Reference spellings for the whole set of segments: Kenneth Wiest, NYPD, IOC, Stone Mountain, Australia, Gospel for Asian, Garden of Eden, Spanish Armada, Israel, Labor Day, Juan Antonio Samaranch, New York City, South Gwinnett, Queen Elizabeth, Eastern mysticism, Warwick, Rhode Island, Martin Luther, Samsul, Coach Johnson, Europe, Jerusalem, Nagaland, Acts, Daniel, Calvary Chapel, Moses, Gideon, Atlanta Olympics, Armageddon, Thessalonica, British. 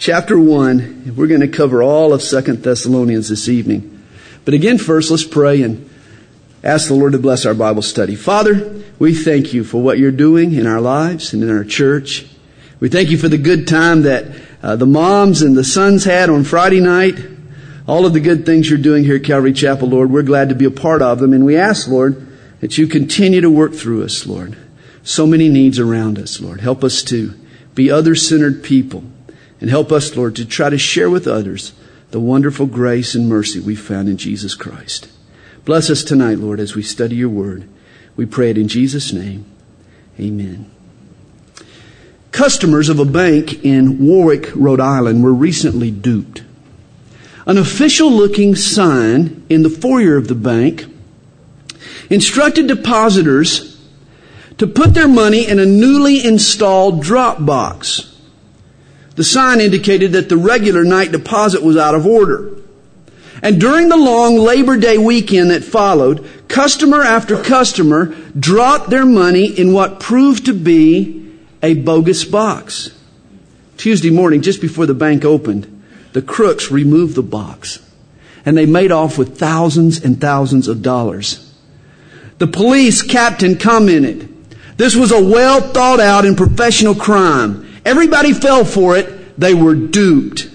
chapter 1. We're going to cover all of Second Thessalonians this evening. But again, first, let's pray and ask the Lord to bless our Bible study. Father, we thank you for what you're doing in our lives and in our church. We thank you for the good time that the moms and the sons had on Friday night. All of the good things you're doing here at Calvary Chapel, Lord, we're glad to be a part of them. And we ask, Lord, that you continue to work through us, Lord. So many needs around us, Lord. Help us to be other-centered people. And help us, Lord, to try to share with others the wonderful grace and mercy we found in Jesus Christ. Bless us tonight, Lord, as we study your word. We pray it in Jesus' name. Amen. Customers of a bank in Warwick, Rhode Island, were recently duped. An official-looking sign in the foyer of the bank instructed depositors to put their money in a newly installed drop box. The sign indicated that the regular night deposit was out of order. And during the long Labor Day weekend that followed, customer after customer dropped their money in what proved to be a bogus box. Tuesday morning, just before the bank opened, the crooks removed the box, and they made off with thousands and thousands of dollars. The police captain commented, "This was a well-thought-out and professional crime. Everybody fell for it. They were duped."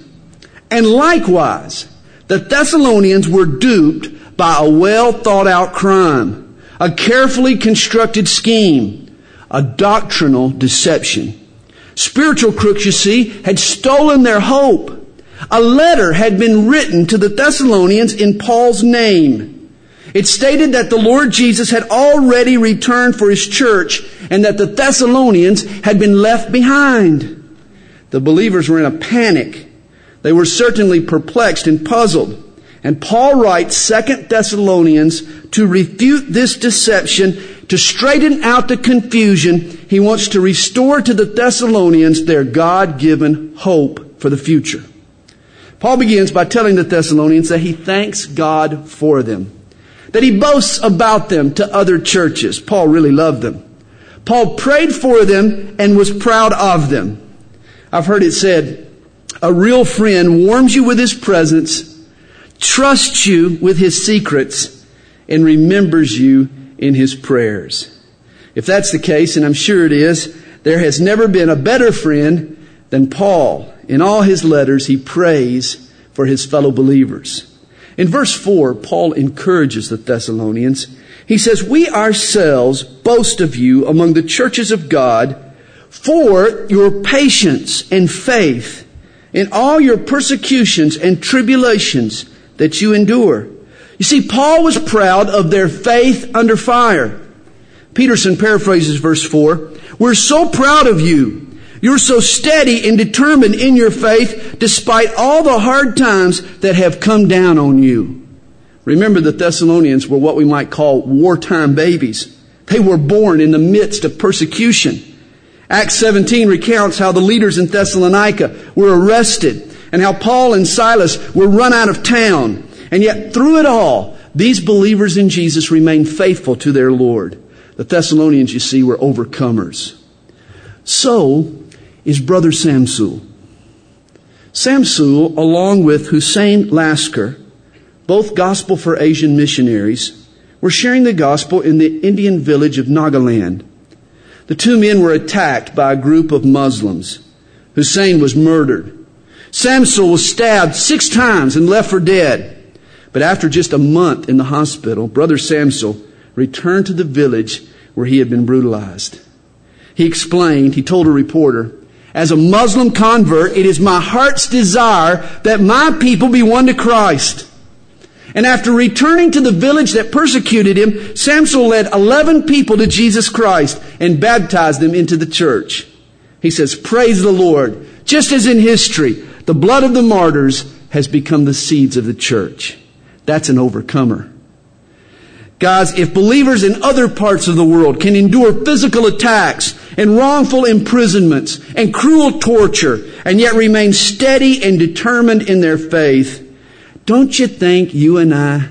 And likewise, the Thessalonians were duped by a well-thought-out crime, a carefully constructed scheme, a doctrinal deception. Spiritual crooks, you see, had stolen their hope. A letter had been written to the Thessalonians in Paul's name. It stated that the Lord Jesus had already returned for his church and that the Thessalonians had been left behind. The believers were in a panic. They were certainly perplexed and puzzled. And Paul writes Second Thessalonians to refute this deception, to straighten out the confusion. He wants to restore to the Thessalonians their God-given hope for the future. Paul begins by telling the Thessalonians that he thanks God for them, that he boasts about them to other churches. Paul really loved them. Paul prayed for them and was proud of them. I've heard it said, a real friend warms you with his presence, trusts you with his secrets, and remembers you in his prayers. If that's the case, and I'm sure it is, there has never been a better friend than Paul. In all his letters, he prays for his fellow believers. In verse 4, Paul encourages the Thessalonians. He says, "We ourselves boast of you among the churches of God for your patience and faith in all your persecutions and tribulations that you endure." You see, Paul was proud of their faith under fire. Peterson paraphrases verse 4, "We're so proud of you. You're so steady and determined in your faith despite all the hard times that have come down on you." Remember, the Thessalonians were what we might call wartime babies. They were born in the midst of persecution. Acts 17 recounts how the leaders in Thessalonica were arrested and how Paul and Silas were run out of town. And yet through it all, these believers in Jesus remained faithful to their Lord. The Thessalonians, you see, were overcomers. So is Brother Samsul. Samsul, along with Hussein Lasker, both Gospel for Asian missionaries, were sharing the gospel in the Indian village of Nagaland. The two men were attacked by a group of Muslims. Hussein was murdered. Samsul was stabbed 6 times and left for dead. But after just a month in the hospital, Brother Samsul returned to the village where he had been brutalized. He explained, he told a reporter, "As a Muslim convert, it is my heart's desire that my people be won to Christ." And after returning to the village that persecuted him, Samson led 11 people to Jesus Christ and baptized them into the church. He says, "Praise the Lord. Just as in history, the blood of the martyrs has become the seeds of the church." That's an overcomer. Guys, if believers in other parts of the world can endure physical attacks and wrongful imprisonments and cruel torture and yet remain steady and determined in their faith, don't you think you and I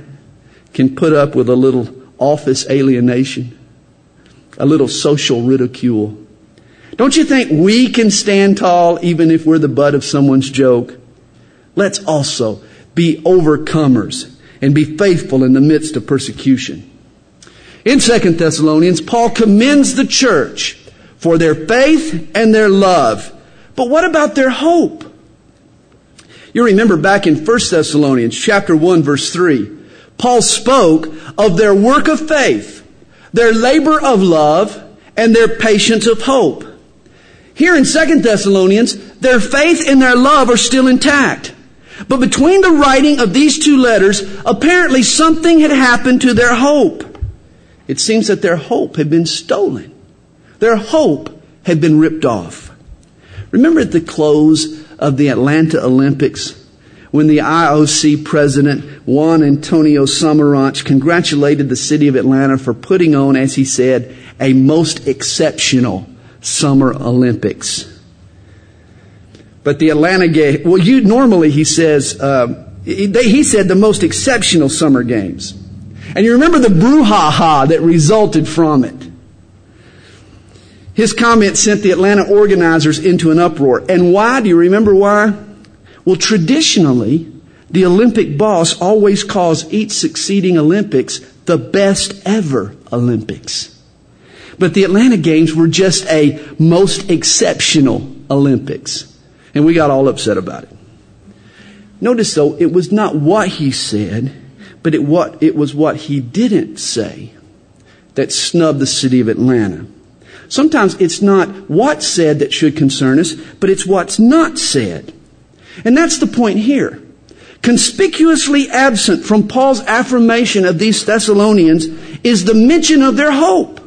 can put up with a little office alienation, a little social ridicule? Don't you think we can stand tall even if we're the butt of someone's joke? Let's also be overcomers and be faithful in the midst of persecution. In 2 Thessalonians, Paul commends the church for their faith and their love. But what about their hope? You remember back in 1 Thessalonians chapter 1, verse 3, Paul spoke of their work of faith, their labor of love, and their patience of hope. Here in 2 Thessalonians, their faith and their love are still intact. But between the writing of these two letters, apparently something had happened to their hope. It seems that their hope had been stolen. Their hope had been ripped off. Remember at the close of the Atlanta Olympics, when the IOC president, Juan Antonio Samaranch, congratulated the city of Atlanta for putting on, as he said, a most exceptional Summer Olympics. But the Atlanta Games, well, you normally, he says, he said the most exceptional Summer Games. And you remember the brouhaha that resulted from it. His comment sent the Atlanta organizers into an uproar. And why? Do you remember why? Well, traditionally, the Olympic boss always calls each succeeding Olympics the best ever Olympics. But the Atlanta Games were just a most exceptional Olympics. And we got all upset about it. Notice, though, it was not what he said, but it was what he didn't say that snubbed the city of Atlanta. Sometimes it's not what's said that should concern us, but it's what's not said. And that's the point here. Conspicuously absent from Paul's affirmation of these Thessalonians is the mention of their hope.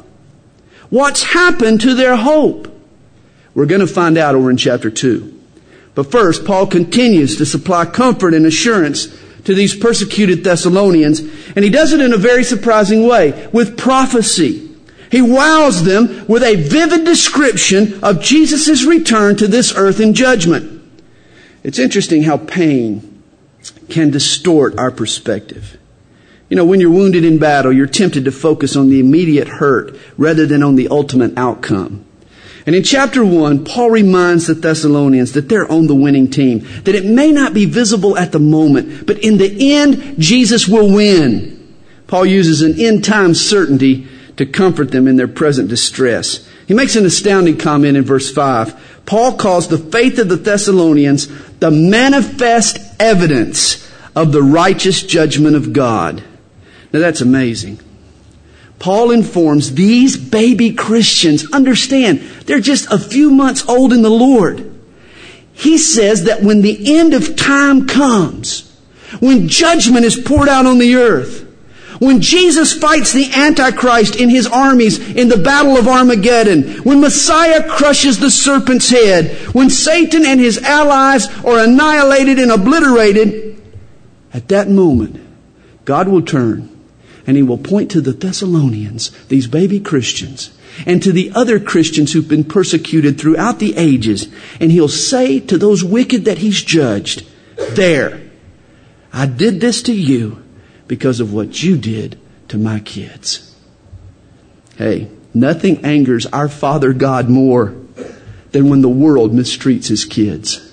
What's happened to their hope? We're going to find out over in chapter 2. But first, Paul continues to supply comfort and assurance to these persecuted Thessalonians. And he does it in a very surprising way, with prophecy. He wows them with a vivid description of Jesus' return to this earth in judgment. It's interesting how pain can distort our perspective. You know, when you're wounded in battle, you're tempted to focus on the immediate hurt rather than on the ultimate outcome. And in chapter 1, Paul reminds the Thessalonians that they're on the winning team, that it may not be visible at the moment, but in the end, Jesus will win. Paul uses an end-time certainty to comfort them in their present distress. He makes an astounding comment in verse 5. Paul calls the faith of the Thessalonians the manifest evidence of the righteous judgment of God. Now that's amazing. Paul informs these baby Christians, understand, they're just a few months old in the Lord. He says that when the end of time comes, when judgment is poured out on the earth, when Jesus fights the Antichrist in his armies in the battle of Armageddon, when Messiah crushes the serpent's head, when Satan and his allies are annihilated and obliterated, at that moment, God will turn and he will point to the Thessalonians, these baby Christians, and to the other Christians who've been persecuted throughout the ages. And he'll say to those wicked that he's judged, there, I did this to you because of what you did to my kids. Hey, nothing angers our Father God more than when the world mistreats his kids.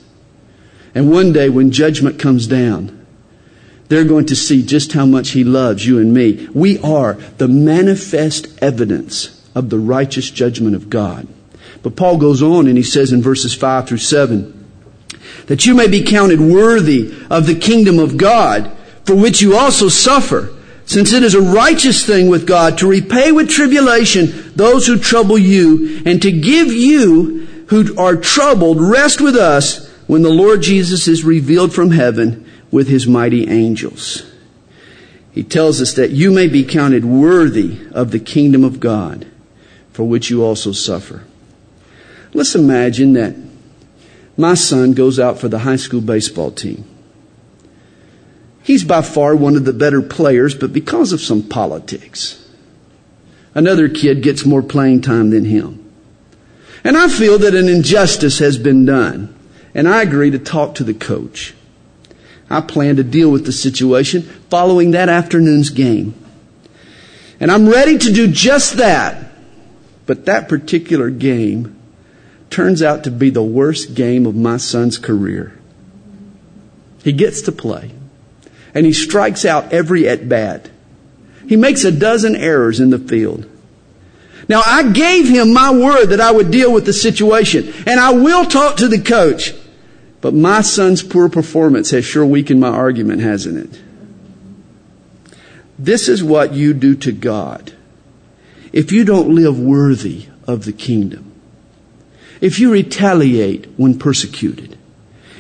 And one day when judgment comes down, they're going to see just how much he loves you and me. We are the manifest evidence of the righteous judgment of God. But Paul goes on and he says in verses 5 through 7, that you may be counted worthy of the kingdom of God, for which you also suffer, since it is a righteous thing with God to repay with tribulation those who trouble you, and to give you who are troubled rest with us when the Lord Jesus is revealed from heaven with his mighty angels. He tells us that you may be counted worthy of the kingdom of God, for which you also suffer. Let's imagine that my son goes out for the high school baseball team. He's by far one of the better players, but because of some politics, another kid gets more playing time than him. And I feel that an injustice has been done, and I agree to talk to the coach. I plan to deal with the situation following that afternoon's game. And I'm ready to do just that. But that particular game, turns out to be the worst game of my son's career. He gets to play, and he strikes out every at-bat. He makes a dozen errors in the field. Now, I gave him my word that I would deal with the situation, and I will talk to the coach. But my son's poor performance has sure weakened my argument, hasn't it? This is what you do to God if you don't live worthy of the kingdom. If you retaliate when persecuted.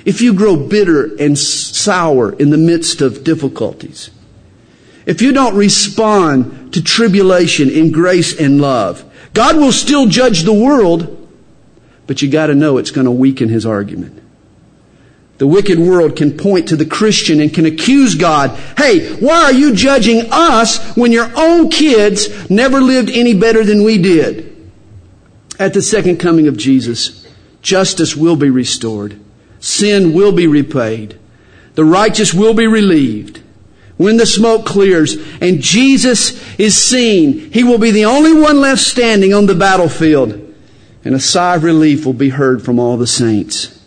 If you grow bitter and sour in the midst of difficulties. If you don't respond to tribulation in grace and love. God will still judge the world, but you got to know it's going to weaken his argument. The wicked world can point to the Christian and can accuse God. Hey, why are you judging us when your own kids never lived any better than we did? At the second coming of Jesus, justice will be restored. Sin will be repaid. The righteous will be relieved. When the smoke clears and Jesus is seen, he will be the only one left standing on the battlefield. And a sigh of relief will be heard from all the saints.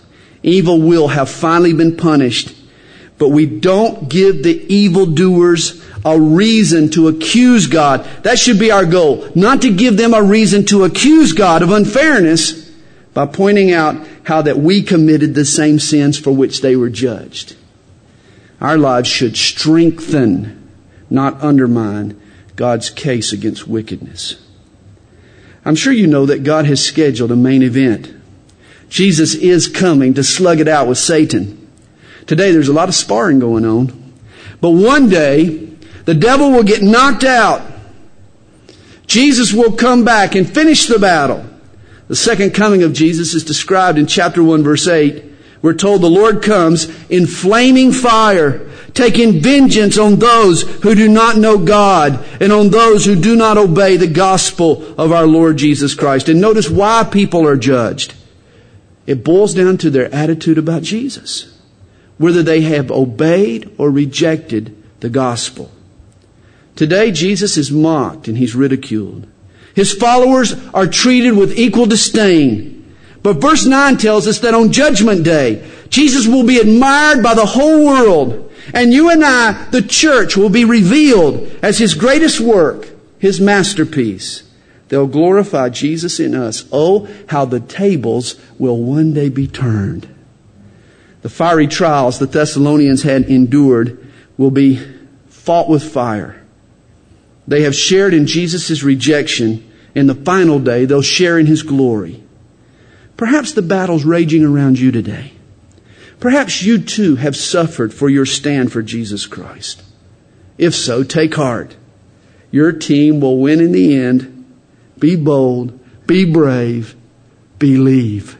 Evil will have finally been punished, but we don't give the evildoers a reason to accuse God. That should be our goal, not to give them a reason to accuse God of unfairness by pointing out how that we committed the same sins for which they were judged. Our lives should strengthen, not undermine, God's case against wickedness. I'm sure you know that God has scheduled a main event. Jesus is coming to slug it out with Satan. Today there's a lot of sparring going on. But one day, the devil will get knocked out. Jesus will come back and finish the battle. The second coming of Jesus is described in chapter 1, verse 8. We're told the Lord comes in flaming fire, taking vengeance on those who do not know God and on those who do not obey the gospel of our Lord Jesus Christ. And notice why people are judged. It boils down to their attitude about Jesus, whether they have obeyed or rejected the gospel. Today, Jesus is mocked and he's ridiculed. His followers are treated with equal disdain. But verse 9 tells us that on Judgment Day, Jesus will be admired by the whole world. And you and I, the church, will be revealed as his greatest work, his masterpiece. They'll glorify Jesus in us. Oh, how the tables will one day be turned. The fiery trials the Thessalonians had endured will be fought with fire. They have shared in Jesus' rejection. And the final day, they'll share in his glory. Perhaps the battle's raging around you today. Perhaps you too have suffered for your stand for Jesus Christ. If so, take heart. Your team will win in the end. Be bold, be brave, believe.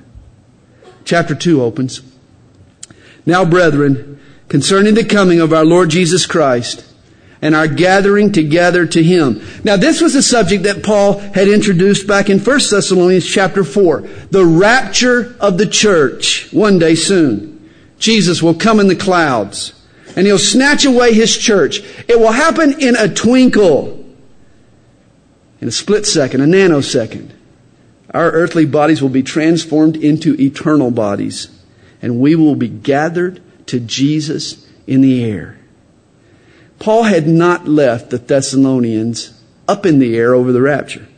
Chapter 2 opens. Now, brethren, concerning the coming of our Lord Jesus Christ and our gathering together to him. Now, this was a subject that Paul had introduced back in 1 Thessalonians chapter 4. The rapture of the church one day soon. Jesus will come in the clouds and he'll snatch away his church. It will happen in a twinkle. In a split second, a nanosecond, our earthly bodies will be transformed into eternal bodies, and we will be gathered to Jesus in the air. Paul had not left the Thessalonians up in the air over the rapture.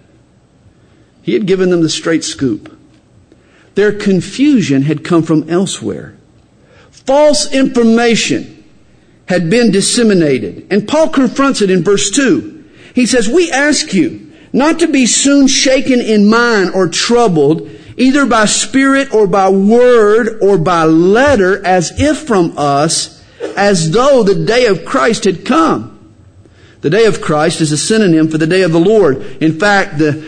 He had given them the straight scoop. Their confusion had come from elsewhere. False information had been disseminated, and Paul confronts it in verse 2. He says, "We ask you, not to be soon shaken in mind or troubled, either by spirit or by word or by letter, as if from us, as though the day of Christ had come." The day of Christ is a synonym for the day of the Lord. In fact, the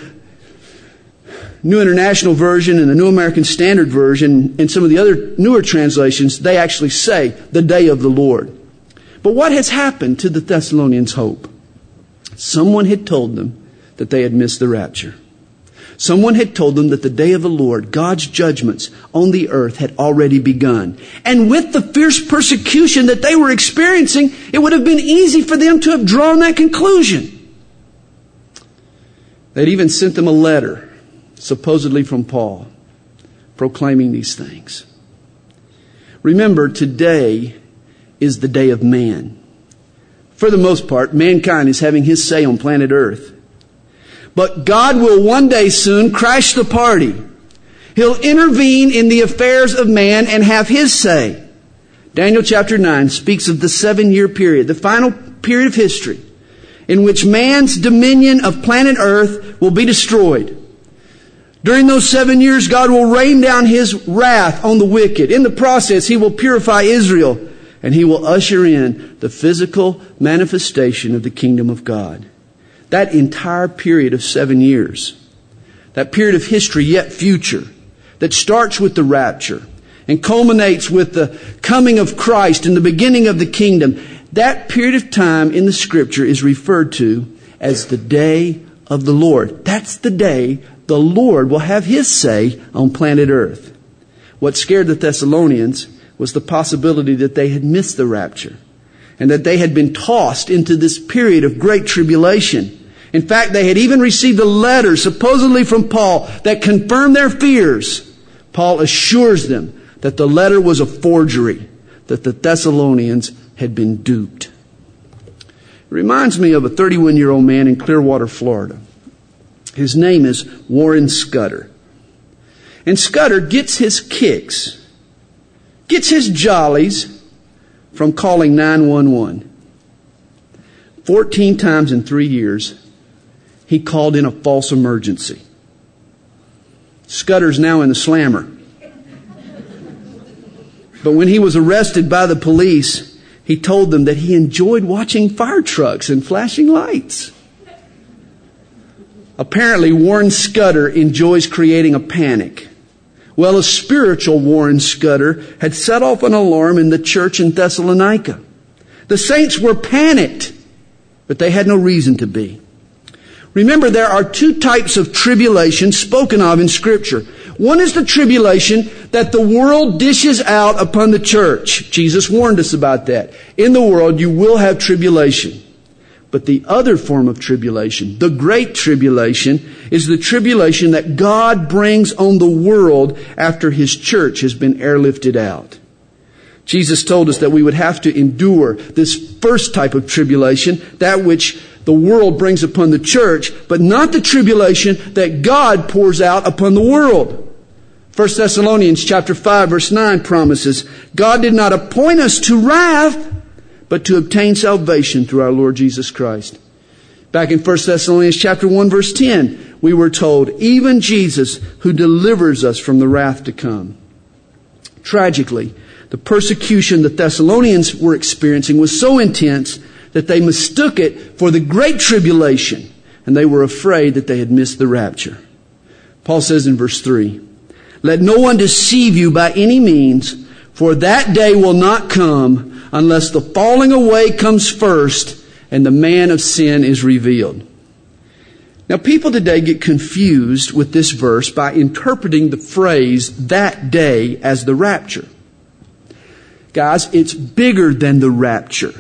New International Version and the New American Standard Version and some of the other newer translations, they actually say the day of the Lord. But what has happened to the Thessalonians' hope? Someone had told them that they had missed the rapture. Someone had told them that the day of the Lord, God's judgments on the earth, had already begun. And with the fierce persecution that they were experiencing, it would have been easy for them to have drawn that conclusion. They'd even sent them a letter, supposedly from Paul, proclaiming these things. Remember, today is the day of man. For the most part, mankind is having his say on planet Earth. But God will one day soon crash the party. He'll intervene in the affairs of man and have his say. Daniel chapter 9 speaks of the 7-year period, the final period of history, in which man's dominion of planet Earth will be destroyed. During those 7 years, God will rain down His wrath on the wicked. In the process, He will purify Israel, and He will usher in the physical manifestation of the kingdom of God. That entire period of 7 years, that period of history yet future, that starts with the rapture and culminates with the coming of Christ and the beginning of the kingdom, that period of time in the Scripture is referred to as the day of the Lord. That's the day the Lord will have His say on planet Earth. What scared the Thessalonians was the possibility that they had missed the rapture and that they had been tossed into this period of great tribulation. In fact, they had even received a letter, supposedly from Paul, that confirmed their fears. Paul assures them that the letter was a forgery, that the Thessalonians had been duped. It reminds me of a 31-year-old man in Clearwater, Florida. His name is Warren Scudder. And Scudder gets his kicks, gets his jollies from calling 911. 14 times in 3 years, he called in a false emergency. Scudder's now in the slammer. But when he was arrested by the police, he told them that he enjoyed watching fire trucks and flashing lights. Apparently, Warren Scudder enjoys creating a panic. Well, a spiritual Warren Scudder had set off an alarm in the church in Thessalonica. The saints were panicked, but they had no reason to be. Remember, there are 2 types of tribulation spoken of in Scripture. One is the tribulation that the world dishes out upon the church. Jesus warned us about that. In the world, you will have tribulation. But the other form of tribulation, the great tribulation, is the tribulation that God brings on the world after His church has been airlifted out. Jesus told us that we would have to endure this first type of tribulation, that which the world brings upon the church, but not the tribulation that God pours out upon the world. 1 Thessalonians chapter 5 verse 9 promises, God did not appoint us to wrath, but to obtain salvation through our Lord Jesus Christ. Back in 1 Thessalonians chapter 1 verse 10, we were told, even Jesus who delivers us from the wrath to come. Tragically, the persecution the Thessalonians were experiencing was so intense that they mistook it for the great tribulation, and they were afraid that they had missed the rapture. Paul says in verse 3, let no one deceive you by any means, for that day will not come unless the falling away comes first and the man of sin is revealed. Now, people today get confused with this verse by interpreting the phrase, that day, as the rapture. Guys, it's bigger than the rapture.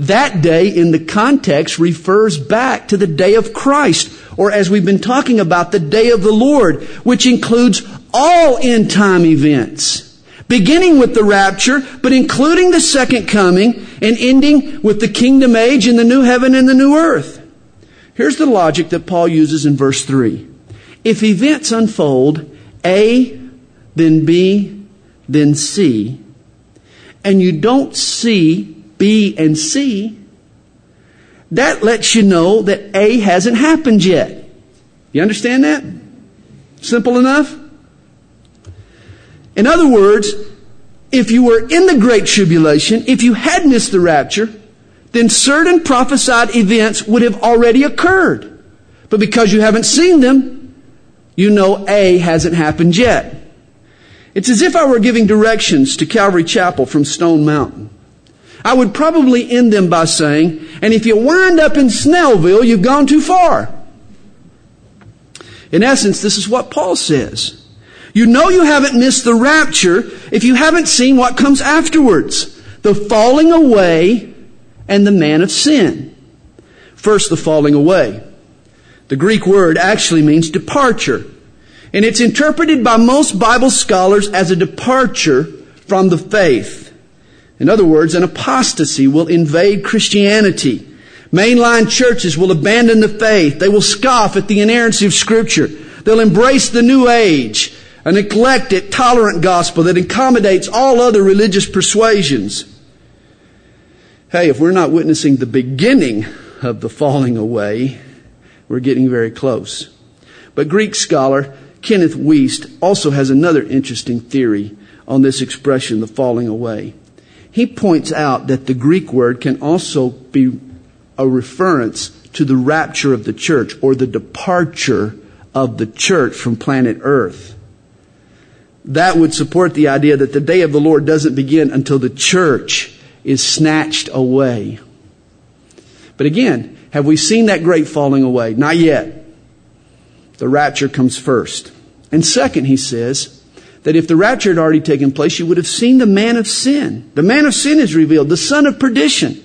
That day in the context refers back to the day of Christ, or as we've been talking about, the day of the Lord, which includes all end-time events, beginning with the rapture, but including the second coming and ending with the kingdom age and the new heaven and the new earth. Here's the logic that Paul uses in verse 3. If events unfold A, then B, then C, and you don't see B and C, that lets you know that A hasn't happened yet. You understand that? Simple enough? In other words, if you were in the Great Tribulation, if you had missed the rapture, then certain prophesied events would have already occurred. But because you haven't seen them, you know A hasn't happened yet. It's as if I were giving directions to Calvary Chapel from Stone Mountain. I would probably end them by saying, and if you wind up in Snellville, you've gone too far. In essence, this is what Paul says. You know you haven't missed the rapture if you haven't seen what comes afterwards, the falling away and the man of sin. First, the falling away. The Greek word actually means departure. And it's interpreted by most Bible scholars as a departure from the faith. In other words, an apostasy will invade Christianity. Mainline churches will abandon the faith. They will scoff at the inerrancy of Scripture. They'll embrace the New Age, an eclectic, tolerant gospel that accommodates all other religious persuasions. Hey, if we're not witnessing the beginning of the falling away, we're getting very close. But Greek scholar Kenneth Wiest also has another interesting theory on this expression, the falling away. He points out that the Greek word can also be a reference to the rapture of the church, or the departure of the church from planet Earth. That would support the idea that the day of the Lord doesn't begin until the church is snatched away. But again, have we seen that great falling away? Not yet. The rapture comes first. And second, he says that if the rapture had already taken place, you would have seen the man of sin. The man of sin is revealed, the son of perdition.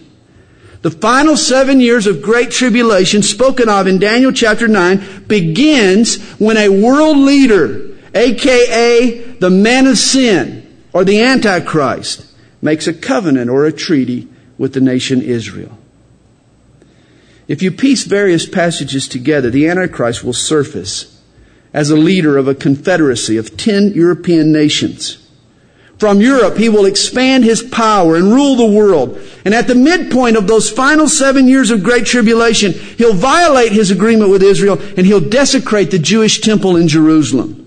The final 7 years of great tribulation spoken of in Daniel chapter 9 begins when a world leader, a.k.a. the man of sin, or the Antichrist, makes a covenant or a treaty with the nation Israel. If you piece various passages together, the Antichrist will surface as a leader of a confederacy of 10 European nations. From Europe, he will expand his power and rule the world. And at the midpoint of those final 7 years of great tribulation, he'll violate his agreement with Israel and he'll desecrate the Jewish temple in Jerusalem.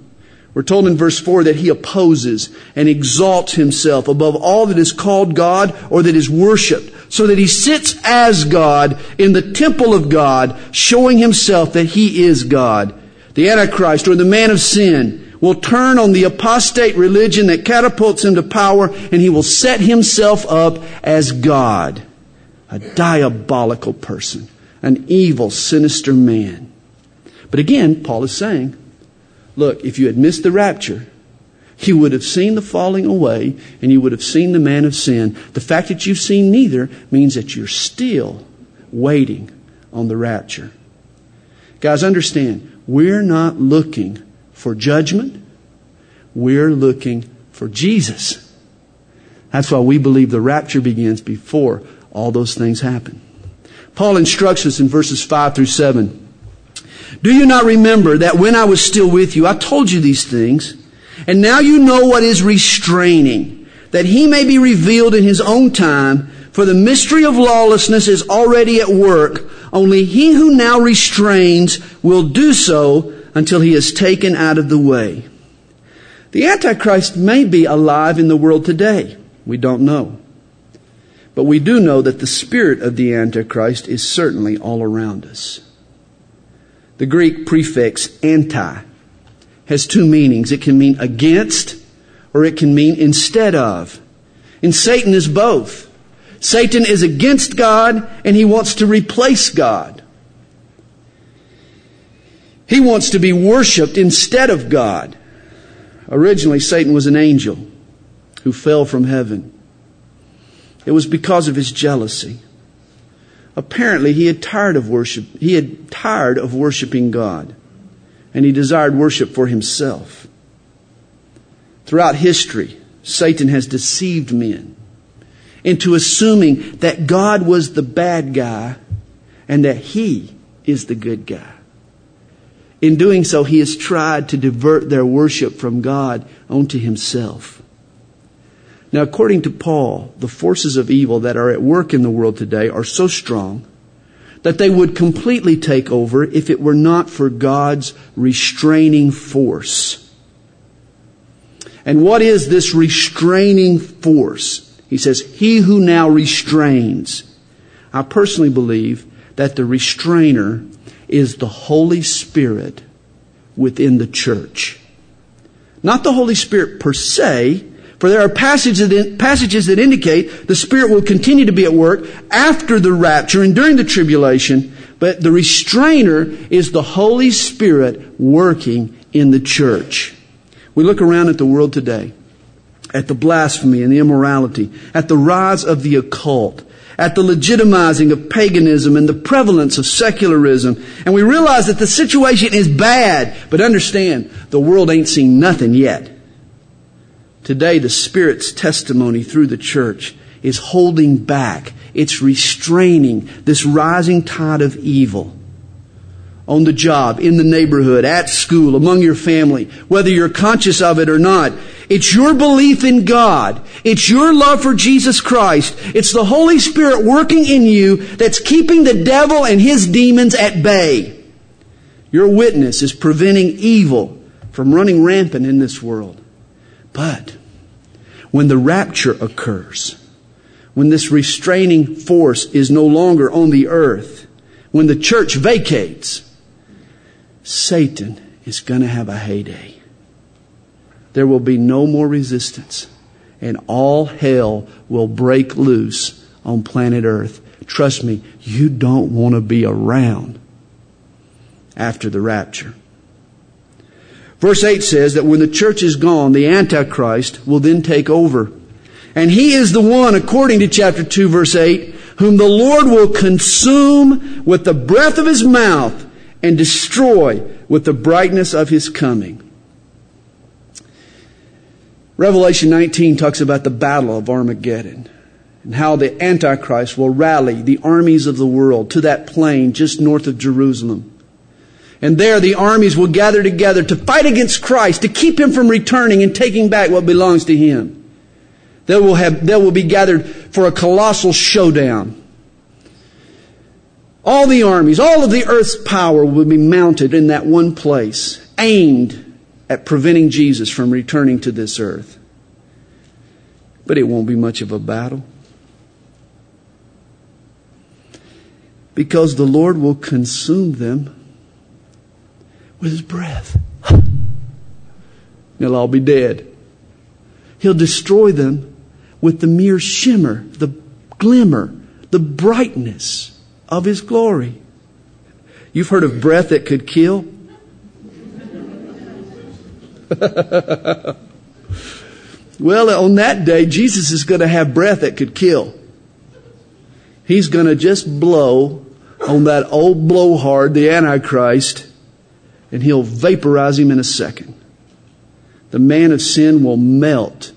We're told in verse 4 that he opposes and exalts himself above all that is called God or that is worshipped, so that he sits as God in the temple of God, showing himself that he is God. The Antichrist, or the man of sin, will turn on the apostate religion that catapults him to power, and he will set himself up as God, a diabolical person, an evil, sinister man. But again, Paul is saying, look, if you had missed the rapture, you would have seen the falling away, and you would have seen the man of sin. The fact that you've seen neither means that you're still waiting on the rapture. Guys, understand, we're not looking for judgment, we're looking for Jesus. That's why we believe the rapture begins before all those things happen. Paul instructs us in verses 5 through 7. Do you not remember that when I was still with you, I told you these things, and now you know what is restraining, that he may be revealed in his own time, for the mystery of lawlessness is already at work. Only he who now restrains will do so until he is taken out of the way. The Antichrist may be alive in the world today. We don't know. But we do know that the spirit of the Antichrist is certainly all around us. The Greek prefix anti has two meanings. It can mean against, or it can mean instead of. And Satan is both. Satan is against God, and he wants to replace God. He wants to be worshipped instead of God. Originally, Satan was an angel who fell from heaven. It was because of his jealousy. Apparently, he had tired of worshiping God, and he desired worship for himself. Throughout history, Satan has deceived men into assuming that God was the bad guy and that he is the good guy. In doing so, he has tried to divert their worship from God onto himself. Now, according to Paul, the forces of evil that are at work in the world today are so strong that they would completely take over if it were not for God's restraining force. And what is this restraining force? He says, he who now restrains. I personally believe that the restrainer is the Holy Spirit within the church. Not the Holy Spirit per se, for there are passages that indicate the Spirit will continue to be at work after the rapture and during the tribulation, but the restrainer is the Holy Spirit working in the church. We look around at the world today, at the blasphemy and the immorality, at the rise of the occult, at the legitimizing of paganism and the prevalence of secularism. And we realize that the situation is bad, but understand, the world ain't seen nothing yet. Today, the Spirit's testimony through the church is holding back, it's restraining this rising tide of evil. On the job, in the neighborhood, at school, among your family, whether you're conscious of it or not. It's your belief in God. It's your love for Jesus Christ. It's the Holy Spirit working in you that's keeping the devil and his demons at bay. Your witness is preventing evil from running rampant in this world. But when the rapture occurs, when this restraining force is no longer on the earth, when the church vacates, Satan is going to have a heyday. There will be no more resistance, and all hell will break loose on planet Earth. Trust me, you don't want to be around after the rapture. Verse 8 says that when the church is gone, the Antichrist will then take over. And he is the one, according to chapter 2, verse 8, whom the Lord will consume with the breath of his mouth and destroy with the brightness of his coming. Revelation 19 talks about the battle of Armageddon and how the Antichrist will rally the armies of the world to that plain just north of Jerusalem. And there the armies will gather together to fight against Christ, to keep him from returning and taking back what belongs to him. They will be gathered for a colossal showdown. All the armies, all of the earth's power will be mounted in that one place, aimed at preventing Jesus from returning to this earth. But it won't be much of a battle, because the Lord will consume them with his breath. They'll all be dead. He'll destroy them with the mere shimmer, the glimmer, the brightness of his glory. You've heard of breath that could kill? Well, on that day, Jesus is going to have breath that could kill. He's going to just blow on that old blowhard, the Antichrist, and he'll vaporize him in a second. The man of sin will melt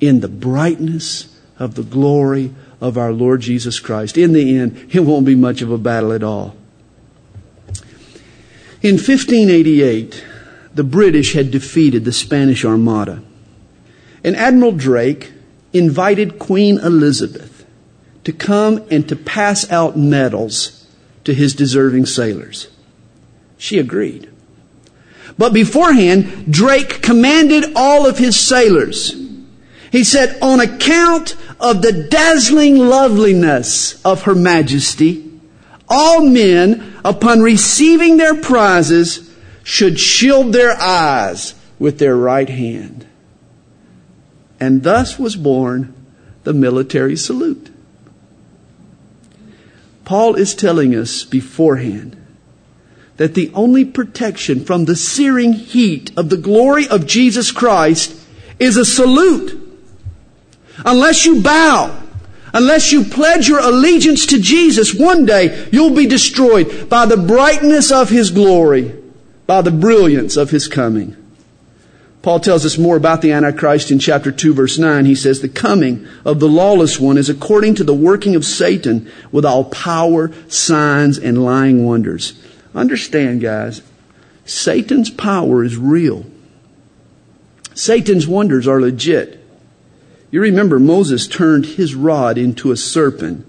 in the brightness of the glory of our Lord Jesus Christ. In the end, it won't be much of a battle at all. In 1588, the British had defeated the Spanish Armada. And Admiral Drake invited Queen Elizabeth to come and to pass out medals to his deserving sailors. She agreed. But beforehand, Drake commanded all of his sailors. He said, on account of the dazzling loveliness of Her Majesty, all men, upon receiving their prizes, should shield their eyes with their right hand. And thus was born the military salute. Paul is telling us beforehand that the only protection from the searing heat of the glory of Jesus Christ is a salute. Unless you bow, unless you pledge your allegiance to Jesus, one day you'll be destroyed by the brightness of his glory, by the brilliance of his coming. Paul tells us more about the Antichrist in chapter 2, verse 9. He says, the coming of the lawless one is according to the working of Satan with all power, signs, and lying wonders. Understand, guys, Satan's power is real. Satan's wonders are legit. You remember Moses turned his rod into a serpent,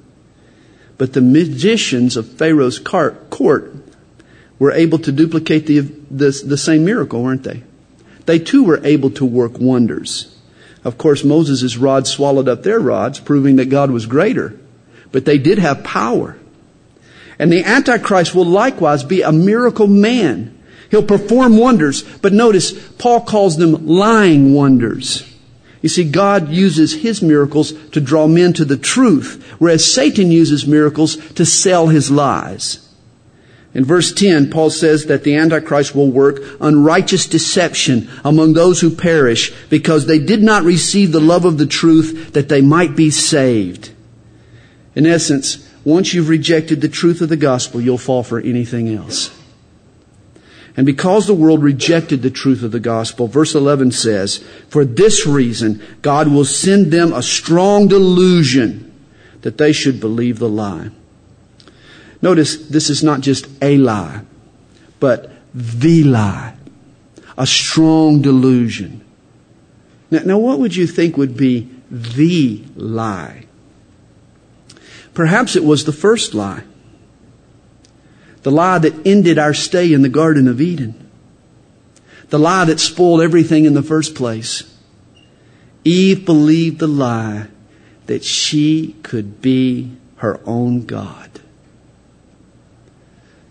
but the magicians of Pharaoh's court were able to duplicate the same miracle, weren't they? They too were able to work wonders. Of course, Moses' rod swallowed up their rods, proving that God was greater, but they did have power. And the Antichrist will likewise be a miracle man. He'll perform wonders. But notice, Paul calls them lying wonders. You see, God uses his miracles to draw men to the truth, whereas Satan uses miracles to sell his lies. In verse 10, Paul says that the Antichrist will work unrighteous deception among those who perish because they did not receive the love of the truth that they might be saved. In essence, once you've rejected the truth of the gospel, you'll fall for anything else. And because the world rejected the truth of the gospel, verse 11 says, "For this reason, God will send them a strong delusion that they should believe the lie." Notice, this is not just a lie, but the lie. A strong delusion. Now what would you think would be the lie? Perhaps it was the first lie. The lie that ended our stay in the Garden of Eden. The lie that spoiled everything in the first place. Eve believed the lie that she could be her own God.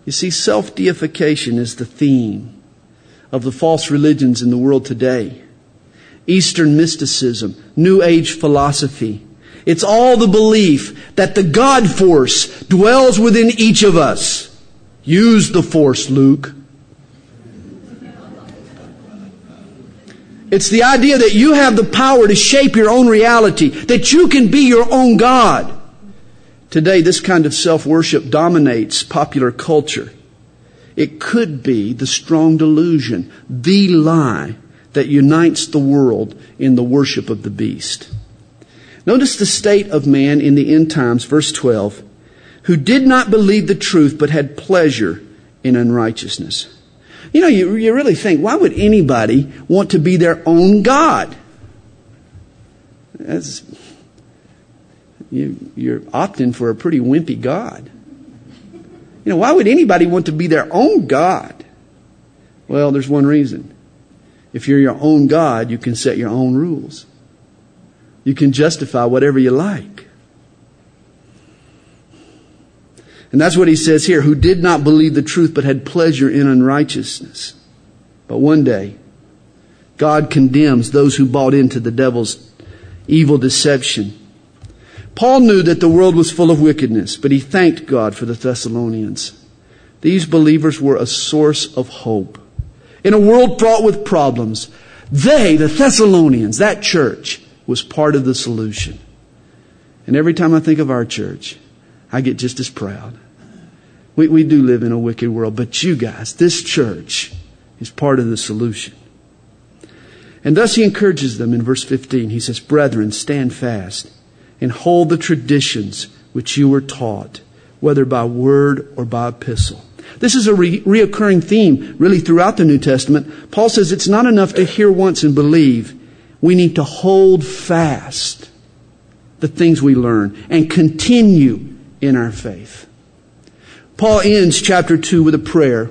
You see, self-deification is the theme of the false religions in the world today. Eastern mysticism, New Age philosophy. It's all the belief that the God force dwells within each of us. Use the force, Luke. It's the idea that you have the power to shape your own reality, that you can be your own God. Today, this kind of self-worship dominates popular culture. It could be the strong delusion, the lie that unites the world in the worship of the beast. Notice the state of man in the end times, verse 12. Who did not believe the truth but had pleasure in unrighteousness. You know, you really think, why would anybody want to be their own God? That's, you're opting for a pretty wimpy God. You know, why would anybody want to be their own God? Well, there's one reason. If you're your own God, you can set your own rules. You can justify whatever you like. And that's what he says here, who did not believe the truth but had pleasure in unrighteousness. But one day, God condemns those who bought into the devil's evil deception. Paul knew that the world was full of wickedness, but he thanked God for the Thessalonians. These believers were a source of hope. In a world fraught with problems, they, the Thessalonians, that church, was part of the solution. And every time I think of our church, I get just as proud. We do live in a wicked world, but you guys, this church, is part of the solution. And thus he encourages them in verse 15. He says, "Brethren, stand fast and hold the traditions which you were taught, whether by word or by epistle." This is a reoccurring theme really throughout the New Testament. Paul says it's not enough to hear once and believe. We need to hold fast the things we learn and continue in our faith. Paul ends chapter 2 with a prayer.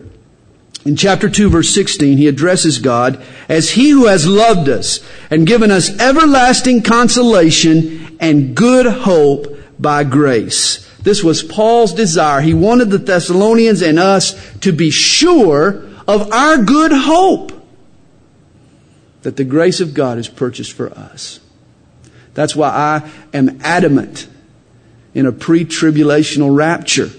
In chapter 2, verse 16, he addresses God as He who has loved us and given us everlasting consolation and good hope by grace. This was Paul's desire. He wanted the Thessalonians and us to be sure of our good hope, that the grace of God is purchased for us. That's why I am adamant in a pre-tribulational rapture.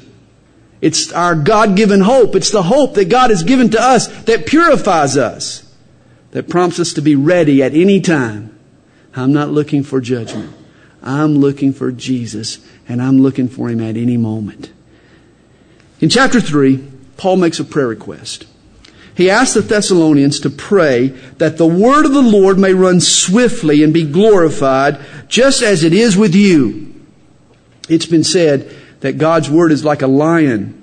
It's our God-given hope. It's the hope that God has given to us that purifies us, that prompts us to be ready at any time. I'm not looking for judgment. I'm looking for Jesus, and I'm looking for Him at any moment. In chapter 3, Paul makes a prayer request. He asks the Thessalonians to pray that the word of the Lord may run swiftly and be glorified, just as it is with you. It's been said that God's word is like a lion.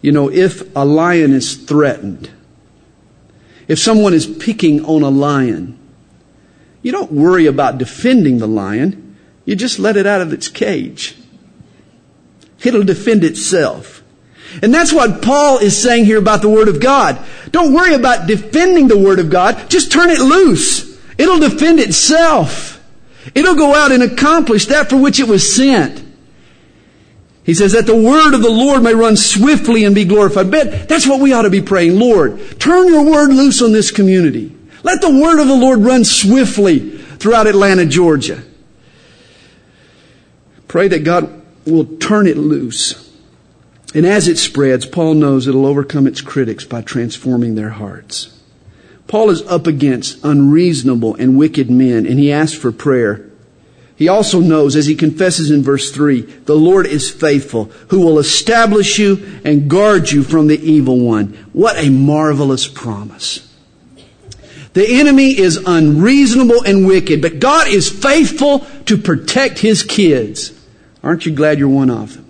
You know, if a lion is threatened, if someone is picking on a lion, you don't worry about defending the lion. You just let it out of its cage. It'll defend itself. And that's what Paul is saying here about the Word of God. Don't worry about defending the Word of God. Just turn it loose. It'll defend itself. It'll go out and accomplish that for which it was sent. He says that the word of the Lord may run swiftly and be glorified. But that's what we ought to be praying. Lord, turn your word loose on this community. Let the word of the Lord run swiftly throughout Atlanta, Georgia. Pray that God will turn it loose. And as it spreads, Paul knows it'll overcome its critics by transforming their hearts. Paul is up against unreasonable and wicked men, and he asks for prayer. He also knows, as he confesses in verse 3, the Lord is faithful, who will establish you and guard you from the evil one. What a marvelous promise. The enemy is unreasonable and wicked, but God is faithful to protect his kids. Aren't you glad you're one of them?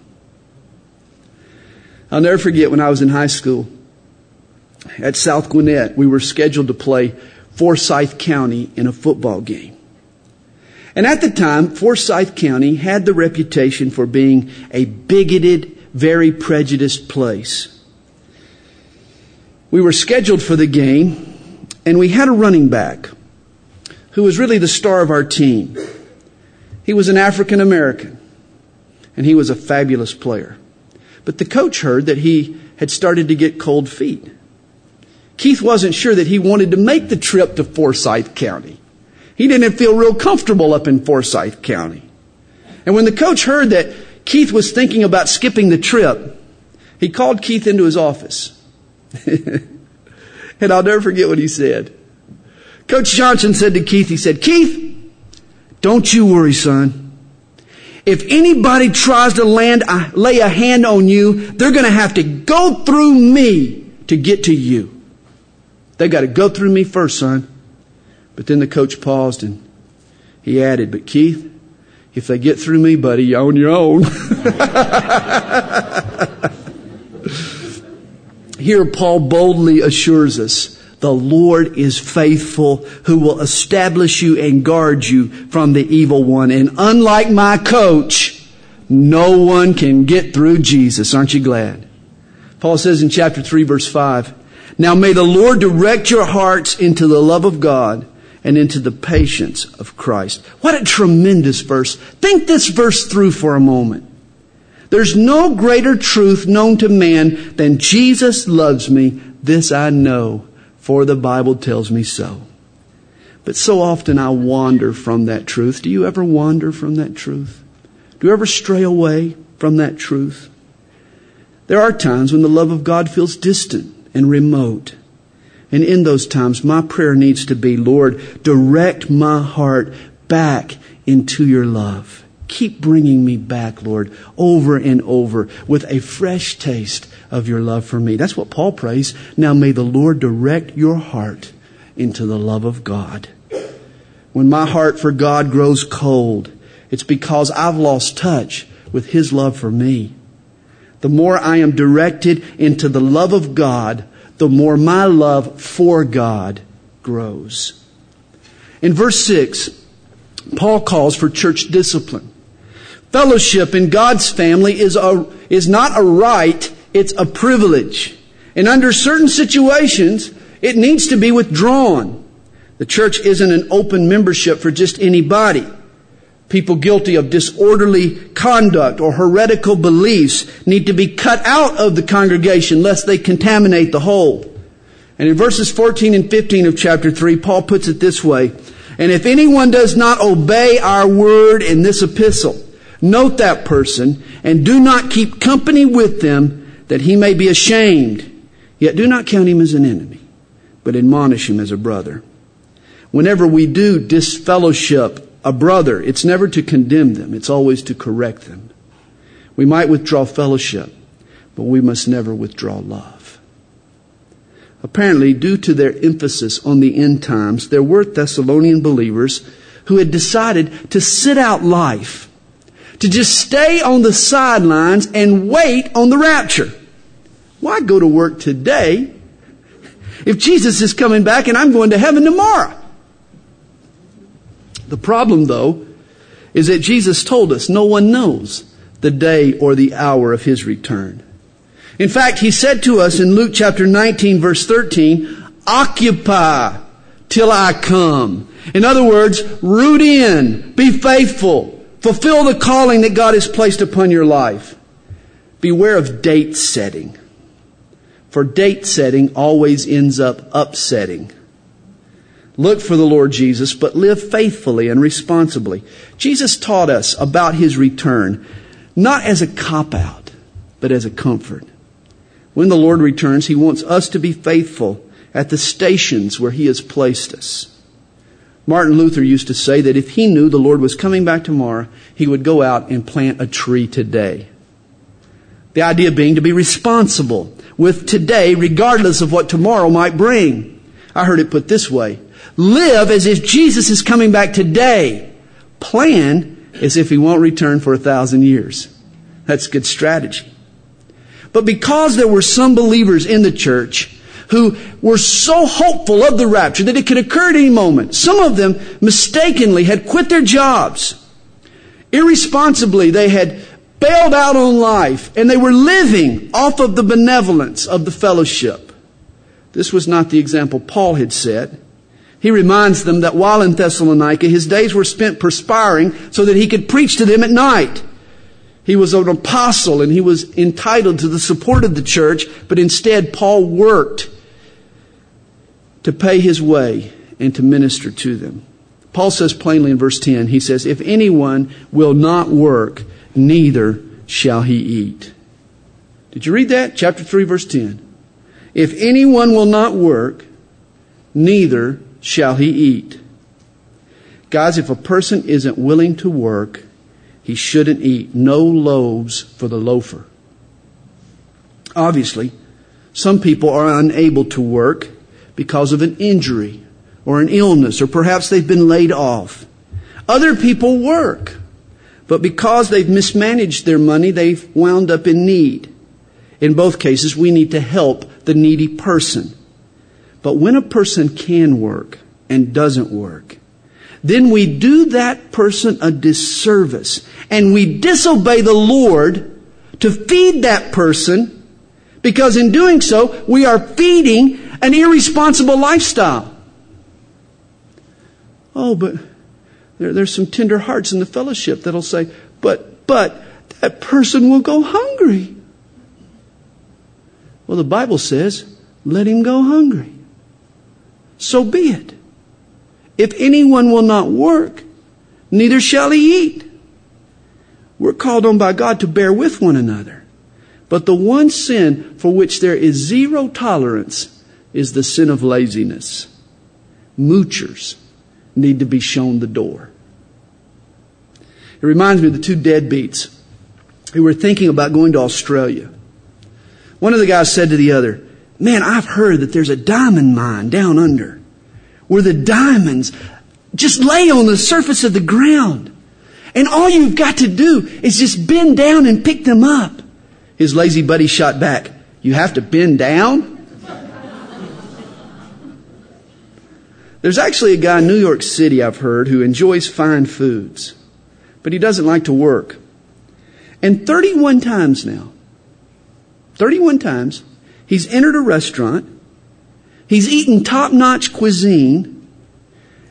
I'll never forget when I was in high school at South Gwinnett, we were scheduled to play Forsyth County in a football game. And at the time, Forsyth County had the reputation for being a bigoted, very prejudiced place. We were scheduled for the game, and we had a running back who was really the star of our team. He was an African American, and he was a fabulous player. But the coach heard that he had started to get cold feet. Keith wasn't sure that he wanted to make the trip to Forsyth County. He didn't feel real comfortable up in Forsyth County. And when the coach heard that Keith was thinking about skipping the trip, he called Keith into his office. And I'll never forget what he said. Coach Johnson said to Keith, he said, "Keith, don't you worry, son. If anybody tries to lay a hand on you, they're going to have to go through me to get to you. They got to go through me first, son." But then the coach paused and he added, "But Keith, if they get through me, buddy, you're on your own." Here Paul boldly assures us, the Lord is faithful, who will establish you and guard you from the evil one. And unlike my coach, no one can get through Jesus. Aren't you glad? Paul says in chapter 3, verse 5, "Now may the Lord direct your hearts into the love of God and into the patience of Christ." What a tremendous verse. Think this verse through for a moment. There's no greater truth known to man than Jesus loves me. This I know, for the Bible tells me so. But so often I wander from that truth. Do you ever wander from that truth? Do you ever stray away from that truth? There are times when the love of God feels distant and remote. And in those times, my prayer needs to be, "Lord, direct my heart back into your love. Keep bringing me back, Lord, over and over with a fresh taste of your love for me." That's what Paul prays. Now may the Lord direct your heart into the love of God. When my heart for God grows cold, it's because I've lost touch with his love for me. The more I am directed into the love of God, the more my love for God grows. In verse 6, Paul calls for church discipline. Fellowship in God's family is not a right, it's a privilege. And under certain situations, it needs to be withdrawn. The church isn't an open membership for just anybody. People guilty of disorderly conduct or heretical beliefs need to be cut out of the congregation lest they contaminate the whole. And in verses 14 and 15 of chapter 3, Paul puts it this way, "And if anyone does not obey our word in this epistle, note that person and do not keep company with them, that he may be ashamed. Yet do not count him as an enemy, but admonish him as a brother." Whenever we do disfellowship a brother, it's never to condemn them. It's always to correct them. We might withdraw fellowship, but we must never withdraw love. Apparently, due to their emphasis on the end times, there were Thessalonian believers who had decided to sit out life, to just stay on the sidelines and wait on the rapture. Why go to work today if Jesus is coming back and I'm going to heaven tomorrow? The problem, though, is that Jesus told us no one knows the day or the hour of his return. In fact, he said to us in Luke chapter 19, verse 13, "Occupy till I come." In other words, root in, be faithful, fulfill the calling that God has placed upon your life. Beware of date setting, for date setting always ends up upsetting. Look for the Lord Jesus, but live faithfully and responsibly. Jesus taught us about his return, not as a cop-out, but as a comfort. When the Lord returns, he wants us to be faithful at the stations where he has placed us. Martin Luther used to say that if he knew the Lord was coming back tomorrow, he would go out and plant a tree today. The idea being to be responsible with today, regardless of what tomorrow might bring. I heard it put this way. Live as if Jesus is coming back today. Plan as if he won't return for 1,000 years. That's good strategy. But because there were some believers in the church who were so hopeful of the rapture that it could occur at any moment, some of them mistakenly had quit their jobs. Irresponsibly, they had bailed out on life, and they were living off of the benevolence of the fellowship. This was not the example Paul had set. He reminds them that while in Thessalonica, his days were spent perspiring so that he could preach to them at night. He was an apostle, and he was entitled to the support of the church, but instead Paul worked to pay his way and to minister to them. Paul says plainly in verse 10, he says, if anyone will not work, neither shall he eat. Did you read that? Chapter 3, verse 10. If anyone will not work, neither shall he eat. Guys, if a person isn't willing to work, he shouldn't eat. No loaves for the loafer. Obviously, some people are unable to work because of an injury or an illness, or perhaps they've been laid off. Other people work. But because they've mismanaged their money, they've wound up in need. In both cases, we need to help the needy person. But when a person can work and doesn't work, then we do that person a disservice. And we disobey the Lord to feed that person, because in doing so, we are feeding an irresponsible lifestyle. Oh, but there's some tender hearts in the fellowship that'll say, but that person will go hungry. Well, the Bible says, let him go hungry. So be it. If anyone will not work, neither shall he eat. We're called on by God to bear with one another. But the one sin for which there is zero tolerance is the sin of laziness. Moochers need to be shown the door. It reminds me of the two deadbeats who were thinking about going to Australia. One of the guys said to the other, man, I've heard that there's a diamond mine down under where the diamonds just lay on the surface of the ground. And all you've got to do is just bend down and pick them up. His lazy buddy shot back, you have to bend down? There's actually a guy in New York City, I've heard, who enjoys fine foods, but he doesn't like to work. And 31 times, he's entered a restaurant, he's eaten top-notch cuisine,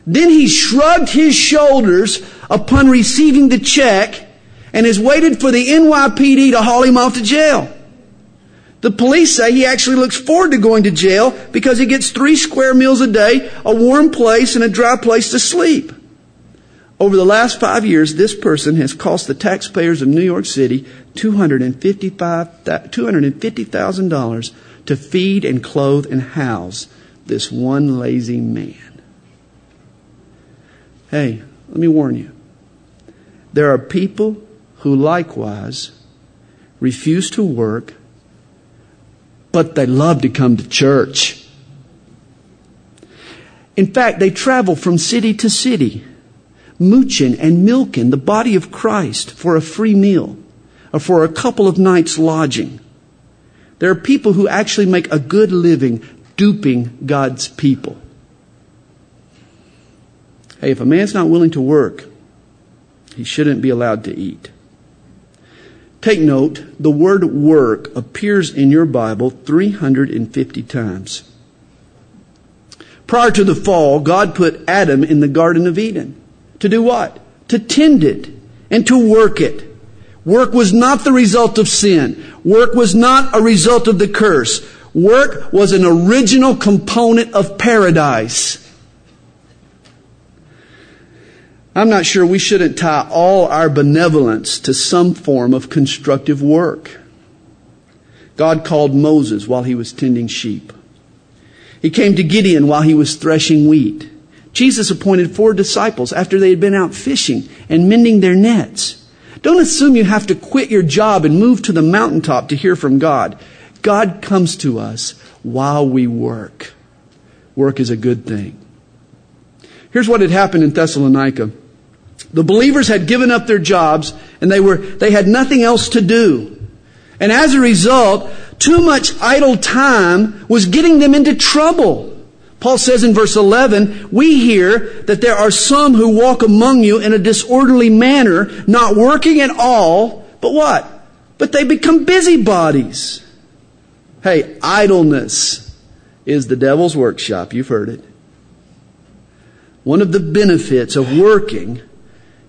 then he shrugged his shoulders upon receiving the check and has waited for the NYPD to haul him off to jail. The police say he actually looks forward to going to jail because he gets 3 square meals a day, a warm place, and a dry place to sleep. Over the last 5 years, this person has cost the taxpayers of New York City $250,000 to feed and clothe and house this one lazy man. Hey, let me warn you. There are people who likewise refuse to work, but they love to come to church. In fact, they travel from city to city, mooching and milking the body of Christ for a free meal or for a couple of nights' lodging. There are people who actually make a good living duping God's people. Hey, if a man's not willing to work, he shouldn't be allowed to eat. Take note, the word work appears in your Bible 350 times. Prior to the fall, God put Adam in the Garden of Eden. To do what? To tend it and to work it. Work was not the result of sin. Work was not a result of the curse. Work was an original component of paradise. I'm not sure we shouldn't tie all our benevolence to some form of constructive work. God called Moses while he was tending sheep. He came to Gideon while he was threshing wheat. Jesus appointed 4 disciples after they had been out fishing and mending their nets. Don't assume you have to quit your job and move to the mountaintop to hear from God. God comes to us while we work. Work is a good thing. Here's what had happened in Thessalonica. The believers had given up their jobs and they had nothing else to do. And as a result, too much idle time was getting them into trouble. Paul says in verse 11, we hear that there are some who walk among you in a disorderly manner, not working at all, but what? But they become busybodies. Hey, idleness is the devil's workshop. You've heard it. One of the benefits of working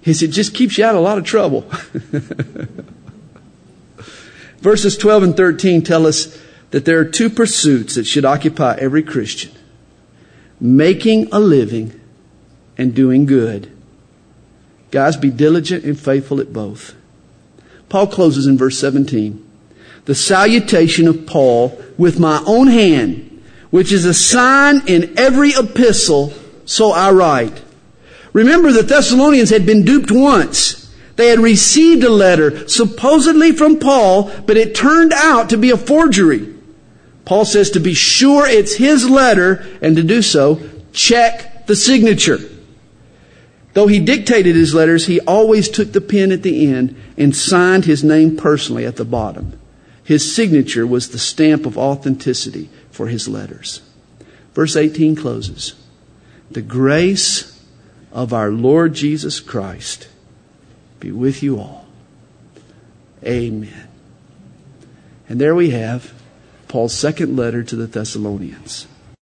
is it just keeps you out of a lot of trouble. Verses 12 and 13 tell us that there are 2 pursuits that should occupy every Christian. Making a living and doing good. Guys, be diligent and faithful at both. Paul closes in verse 17. The salutation of Paul with my own hand, which is a sign in every epistle, so I write. Remember, the Thessalonians had been duped once. They had received a letter supposedly from Paul, but it turned out to be a forgery. Paul says to be sure it's his letter, and to do so, check the signature. Though he dictated his letters, he always took the pen at the end and signed his name personally at the bottom. His signature was the stamp of authenticity for his letters. Verse 18 closes. The grace of our Lord Jesus Christ be with you all. Amen. And there we have Paul's second letter to the Thessalonians.